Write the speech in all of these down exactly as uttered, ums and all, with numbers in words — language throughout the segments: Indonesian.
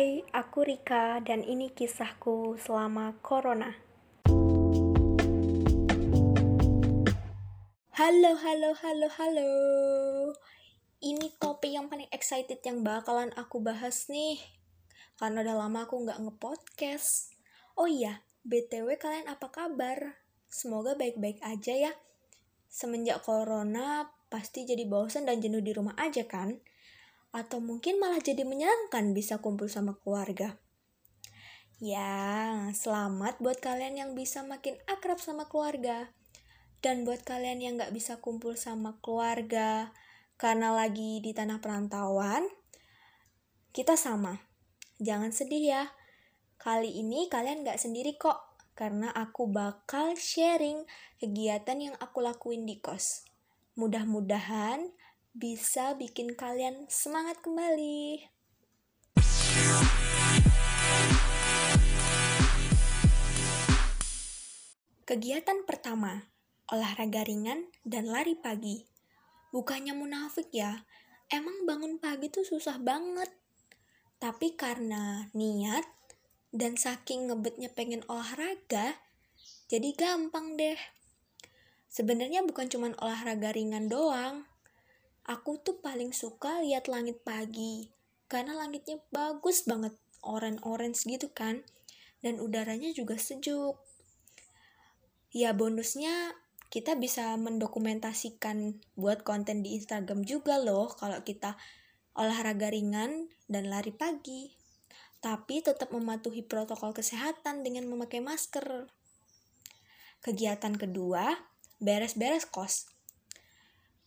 Hai, aku Rika dan ini kisahku selama Corona. Halo, halo, halo, halo. Ini topik yang paling excited yang bakalan aku bahas nih. Karena udah lama aku gak nge-podcast. Oh iya, B T W kalian apa kabar? Semoga baik-baik aja ya. Semenjak Corona, pasti jadi bosan dan jenuh di rumah aja kan? Atau mungkin malah jadi menyenangkan bisa kumpul sama keluarga. Ya, selamat buat kalian yang bisa makin akrab sama keluarga. Dan buat kalian yang gak bisa kumpul sama keluarga karena lagi di tanah perantauan, kita sama. Jangan sedih ya. Kali ini kalian gak sendiri kok. Karena aku bakal sharing kegiatan yang aku lakuin di kos. Mudah-mudahan bisa bikin kalian semangat kembali. Kegiatan pertama, olahraga ringan dan lari pagi. Bukannya munafik ya, emang bangun pagi tuh susah banget. Tapi karena niat dan saking ngebetnya pengen olahraga, jadi gampang deh. Sebenarnya bukan cuma olahraga ringan doang. Aku tuh paling suka lihat langit pagi, karena langitnya bagus banget, orange-orange gitu kan, dan udaranya juga sejuk. Ya bonusnya, kita bisa mendokumentasikan buat konten di Instagram juga loh, kalau kita olahraga ringan dan lari pagi, tapi tetap mematuhi protokol kesehatan dengan memakai masker. Kegiatan kedua, beres-beres kos.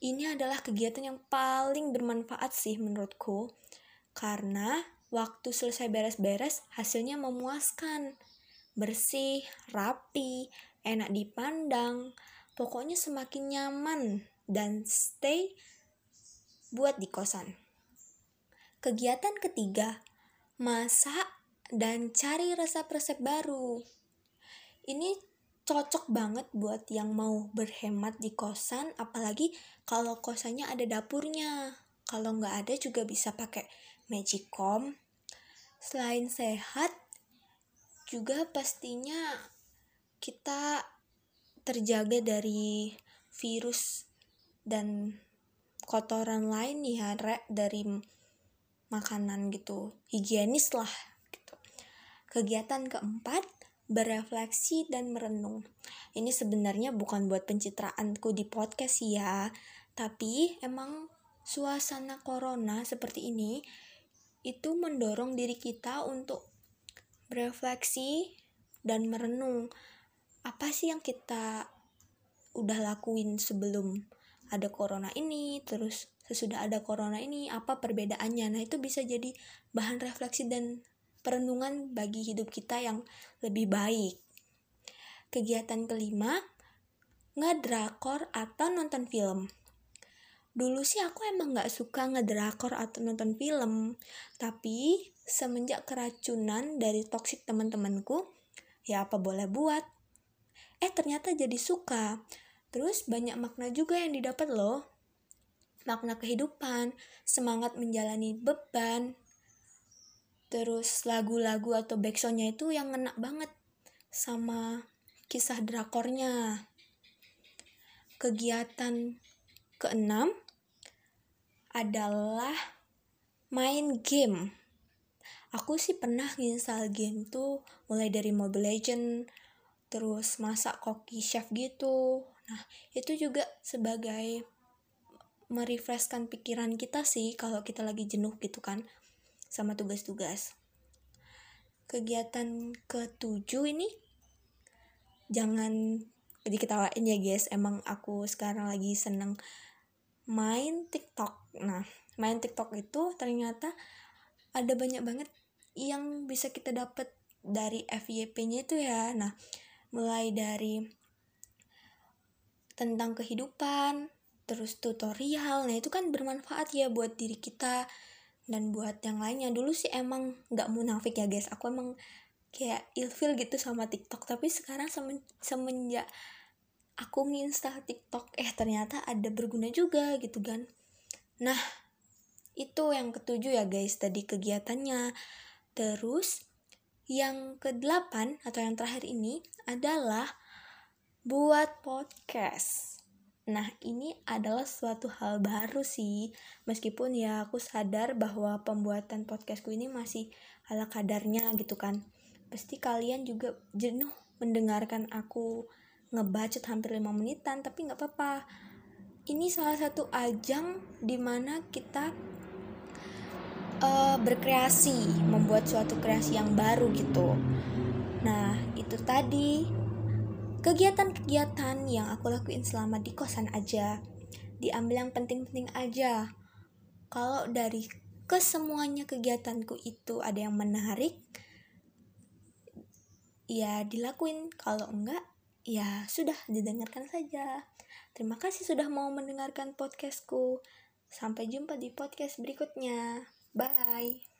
Ini adalah kegiatan yang paling bermanfaat sih menurutku, karena waktu selesai beres-beres hasilnya memuaskan. Bersih, rapi, enak dipandang, pokoknya semakin nyaman dan stay buat di kosan. Kegiatan ketiga, masak dan cari resep-resep baru. Ini cocok banget buat yang mau berhemat di kosan, apalagi kalau kosannya ada dapurnya. Kalau nggak ada juga bisa pakai magicom. Selain sehat, juga pastinya kita terjaga dari virus dan kotoran lain ya, Rek, dari makanan gitu. Higienis lah. Gitu. Kegiatan keempat, berefleksi dan merenung. Ini sebenarnya bukan buat pencitraanku di podcast ya, tapi emang suasana corona seperti ini itu mendorong diri kita untuk berefleksi dan merenung. Apa sih yang kita udah lakuin sebelum ada corona ini, terus sesudah ada corona ini, apa perbedaannya? Nah, itu bisa jadi bahan refleksi dan perenungan bagi hidup kita yang lebih baik. Kegiatan kelima, ngedrakor atau nonton film. Dulu sih aku emang gak suka ngedrakor atau nonton film, tapi semenjak keracunan dari toksik teman-temanku, ya apa boleh buat. Eh ternyata jadi suka. Terus banyak makna juga yang didapat loh. Makna kehidupan, semangat menjalani beban, terus lagu-lagu atau backsoundnya itu yang ngena banget sama kisah drakornya. Kegiatan keenam adalah main game. Aku sih pernah nginstal game tuh mulai dari Mobile Legend, terus masak koki chef gitu. Nah, itu juga sebagai merefreshkan pikiran kita sih kalau kita lagi jenuh gitu kan, sama tugas-tugas. Kegiatan ketujuh ini, jangan diketawain ya guys, emang aku sekarang lagi seneng main TikTok. Nah, main TikTok itu ternyata ada banyak banget yang bisa kita dapat dari F Y P-nya itu ya. Nah, mulai dari tentang kehidupan, terus tutorial, nah itu kan bermanfaat ya buat diri kita, dan buat yang lainnya. Dulu sih emang gak munafik ya guys, aku emang kayak ilfil gitu sama TikTok. Tapi sekarang semen, semenjak aku nginstall TikTok, eh ternyata ada berguna juga gitu kan. Nah, itu yang ketujuh ya guys, tadi kegiatannya. Terus yang kedelapan atau yang terakhir ini adalah buat podcast. Nah, ini adalah suatu hal baru sih. Meskipun ya aku sadar bahwa pembuatan podcastku ini masih ala kadarnya gitu kan. Pasti kalian juga jenuh mendengarkan aku ngebacot hampir lima menitan, tapi gak apa-apa. Ini salah satu ajang dimana kita Uh, berkreasi, membuat suatu kreasi yang baru gitu. Nah, itu tadi kegiatan-kegiatan yang aku lakuin selama di kosan aja. Diambil yang penting-penting aja. Kalau dari kesemuanya kegiatanku itu ada yang menarik, ya dilakuin. Kalau enggak, ya sudah didengarkan saja. Terima kasih sudah mau mendengarkan podcastku. Sampai jumpa di podcast berikutnya. Bye.